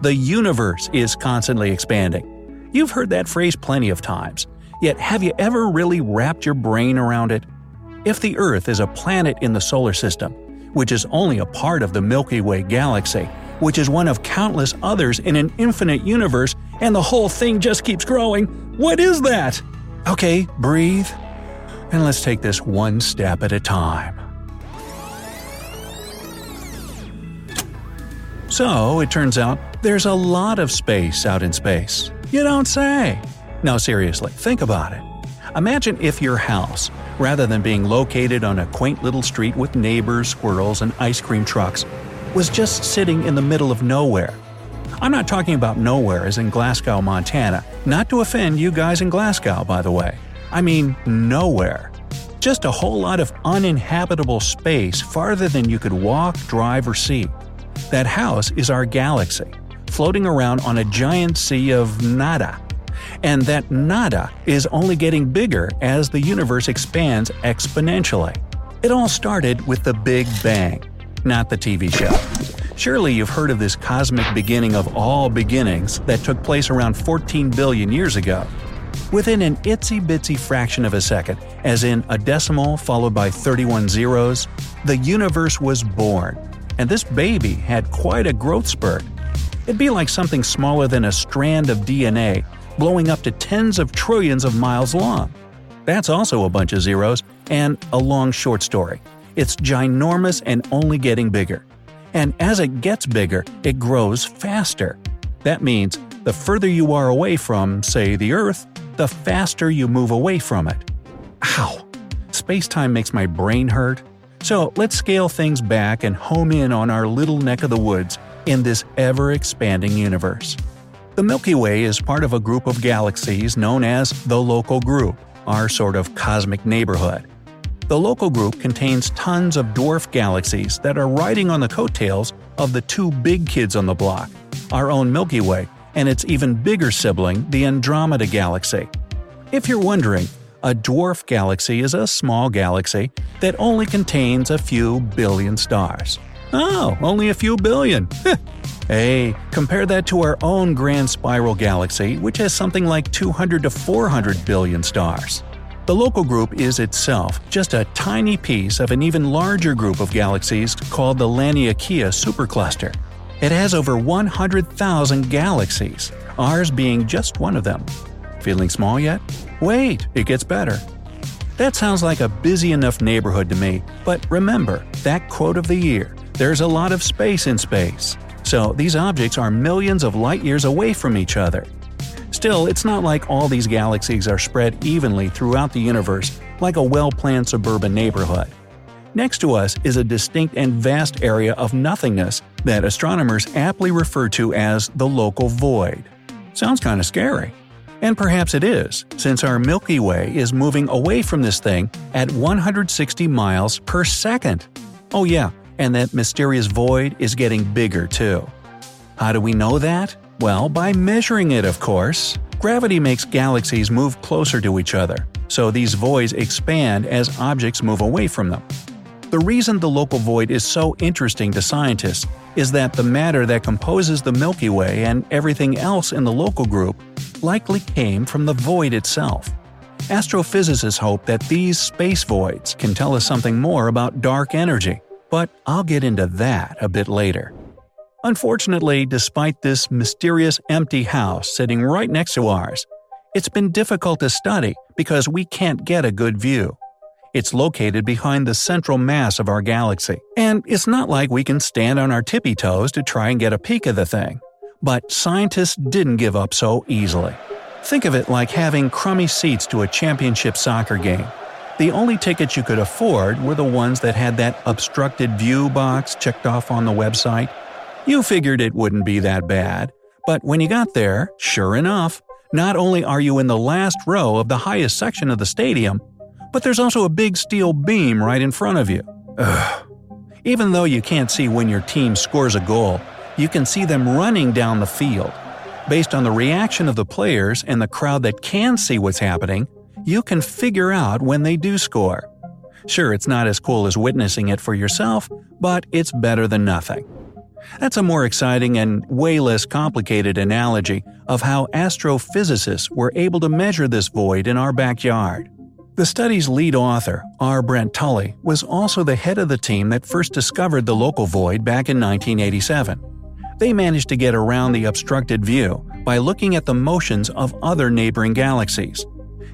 The universe is constantly expanding. You've heard that phrase plenty of times, yet have you ever really wrapped your brain around it? If the Earth is a planet in the solar system, which is only a part of the Milky Way galaxy, which is one of countless others in an infinite universe, and the whole thing just keeps growing, what is that? Okay, breathe. And let's take this one step at a time. So, it turns out, there's a lot of space out in space. You don't say! Now seriously, think about it. Imagine if your house, rather than being located on a quaint little street with neighbors, squirrels, and ice cream trucks, was just sitting in the middle of nowhere. I'm not talking about nowhere as in Glasgow, Montana, not to offend you guys in Glasgow, by the way. I mean nowhere. Just a whole lot of uninhabitable space farther than you could walk, drive, or see. That house is our galaxy, floating around on a giant sea of nada. And that nada is only getting bigger as the universe expands exponentially. It all started with the Big Bang, not the TV show. Surely you've heard of this cosmic beginning of all beginnings that took place around 14 billion years ago. Within an itsy-bitsy fraction of a second, as in a decimal followed by 31 zeros, the universe was born. And this baby had quite a growth spurt. It'd be like something smaller than a strand of DNA, blowing up to tens of trillions of miles long. That's also a bunch of zeros, and a long short story. It's ginormous and only getting bigger. And as it gets bigger, it grows faster. That means the further you are away from, say, the Earth, the faster you move away from it. Ow! Space-time makes my brain hurt. So let's scale things back and home in on our little neck of the woods in this ever-expanding universe. The Milky Way is part of a group of galaxies known as the Local Group, our sort of cosmic neighborhood. The Local Group contains tons of dwarf galaxies that are riding on the coattails of the two big kids on the block, our own Milky Way, and its even bigger sibling, the Andromeda Galaxy. If you're wondering, a dwarf galaxy is a small galaxy that only contains a few billion stars. Oh, only a few billion! Hey, compare that to our own grand spiral galaxy, which has something like 200 to 400 billion stars. The Local Group is itself just a tiny piece of an even larger group of galaxies called the Laniakea supercluster. It has over 100,000 galaxies, ours being just one of them. Feeling small yet? Wait, it gets better. That sounds like a busy enough neighborhood to me, but remember that quote of the year, there's a lot of space in space. So these objects are millions of light years away from each other. Still, it's not like all these galaxies are spread evenly throughout the universe like a well-planned suburban neighborhood. Next to us is a distinct and vast area of nothingness that astronomers aptly refer to as the local void. Sounds kind of scary. And perhaps it is, since our Milky Way is moving away from this thing at 160 miles per second. Oh yeah, and that mysterious void is getting bigger too. How do we know that? Well, by measuring it, of course. Gravity makes galaxies move closer to each other, so these voids expand as objects move away from them. The reason the local void is so interesting to scientists is that the matter that composes the Milky Way and everything else in the Local Group likely came from the void itself. Astrophysicists hope that these space voids can tell us something more about dark energy, but I'll get into that a bit later. Unfortunately, despite this mysterious empty house sitting right next to ours, it's been difficult to study because we can't get a good view. It's located behind the central mass of our galaxy, and it's not like we can stand on our tippy toes to try and get a peek of the thing. But scientists didn't give up so easily. Think of it like having crummy seats to a championship soccer game. The only tickets you could afford were the ones that had that obstructed view box checked off on the website. You figured it wouldn't be that bad, but when you got there, sure enough, not only are you in the last row of the highest section of the stadium, but there's also a big steel beam right in front of you. Ugh. Even though you can't see when your team scores a goal, you can see them running down the field. Based on the reaction of the players and the crowd that can see what's happening, you can figure out when they do score. Sure, it's not as cool as witnessing it for yourself, but it's better than nothing. That's a more exciting and way less complicated analogy of how astrophysicists were able to measure this void in our backyard. The study's lead author, R. Brent Tully, was also the head of the team that first discovered the local void back in 1987. They managed to get around the obstructed view by looking at the motions of other neighboring galaxies.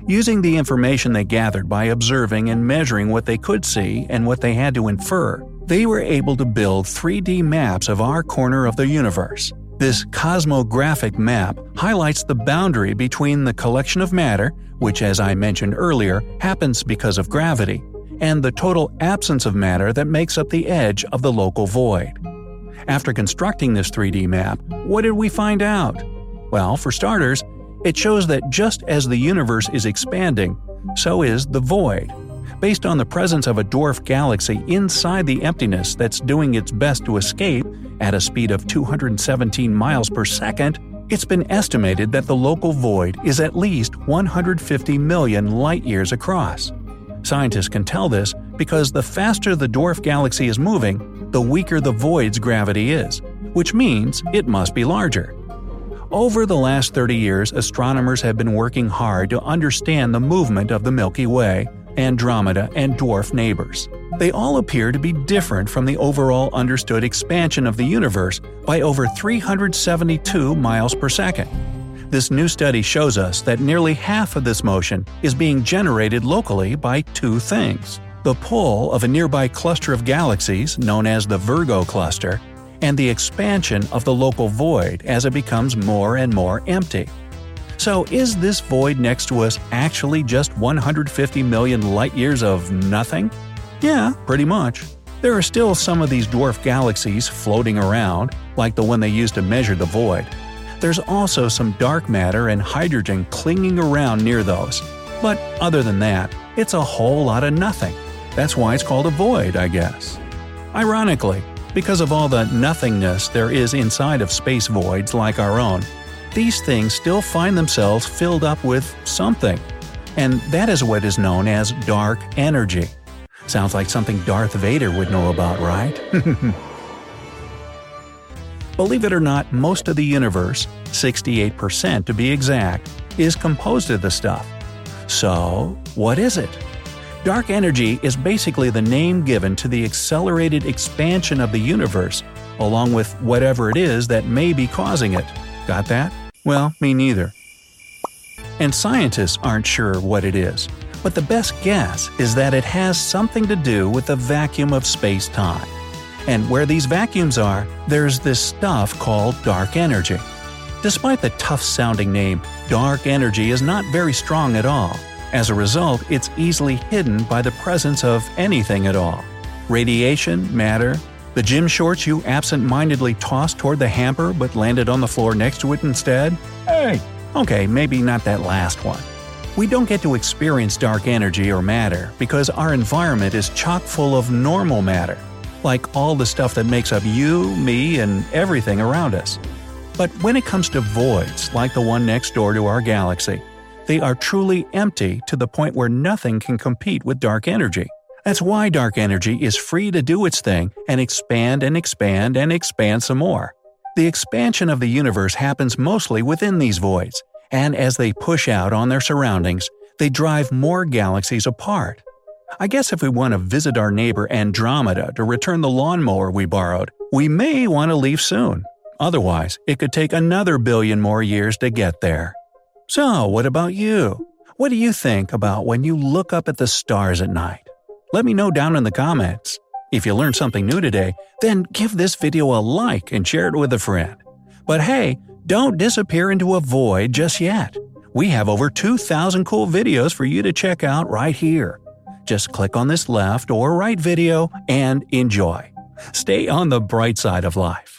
Using the information they gathered by observing and measuring what they could see and what they had to infer, they were able to build 3D maps of our corner of the universe. This cosmographic map highlights the boundary between the collection of matter, which as I mentioned earlier happens because of gravity, and the total absence of matter that makes up the edge of the local void. After constructing this 3D map, what did we find out? Well, for starters, it shows that just as the universe is expanding, so is the void. Based on the presence of a dwarf galaxy inside the emptiness that's doing its best to escape at a speed of 217 miles per second, it's been estimated that the local void is at least 150 million light-years across. Scientists can tell this because the faster the dwarf galaxy is moving, the weaker the void's gravity is, which means it must be larger. Over the last 30 years, astronomers have been working hard to understand the movement of the Milky Way, Andromeda, and dwarf neighbors. They all appear to be different from the overall understood expansion of the universe by over 372 miles per second. This new study shows us that nearly half of this motion is being generated locally by two things: the pull of a nearby cluster of galaxies known as the Virgo cluster, and the expansion of the local void as it becomes more and more empty. So is this void next to us actually just 150 million light-years of nothing? Yeah, pretty much. There are still some of these dwarf galaxies floating around, like the one they used to measure the void. There's also some dark matter and hydrogen clinging around near those. But other than that, it's a whole lot of nothing. That's why it's called a void, I guess. Ironically, because of all the nothingness there is inside of space voids like our own, these things still find themselves filled up with something. And that is what is known as dark energy. Sounds like something Darth Vader would know about, right? Believe it or not, most of the universe, 68% to be exact, is composed of this stuff. So, what is it? Dark energy is basically the name given to the accelerated expansion of the universe, along with whatever it is that may be causing it. Got that? Well, me neither. And scientists aren't sure what it is, but the best guess is that it has something to do with the vacuum of space-time. And where these vacuums are, there's this stuff called dark energy. Despite the tough-sounding name, dark energy is not very strong at all. As a result, it's easily hidden by the presence of anything at all. Radiation, matter, the gym shorts you absent-mindedly tossed toward the hamper but landed on the floor next to it instead? Hey! Okay, maybe not that last one. We don't get to experience dark energy or matter because our environment is chock full of normal matter, like all the stuff that makes up you, me, and everything around us. But when it comes to voids, like the one next door to our galaxy, they are truly empty to the point where nothing can compete with dark energy. That's why dark energy is free to do its thing and expand and expand and expand some more. The expansion of the universe happens mostly within these voids, and as they push out on their surroundings, they drive more galaxies apart. I guess if we want to visit our neighbor Andromeda to return the lawnmower we borrowed, we may want to leave soon. Otherwise, it could take another billion more years to get there. So, what about you? What do you think about when you look up at the stars at night? Let me know down in the comments. If you learned something new today, then give this video a like and share it with a friend. But hey, don't disappear into a void just yet. We have over 2,000 cool videos for you to check out right here. Just click on this left or right video and enjoy. Stay on the bright side of life.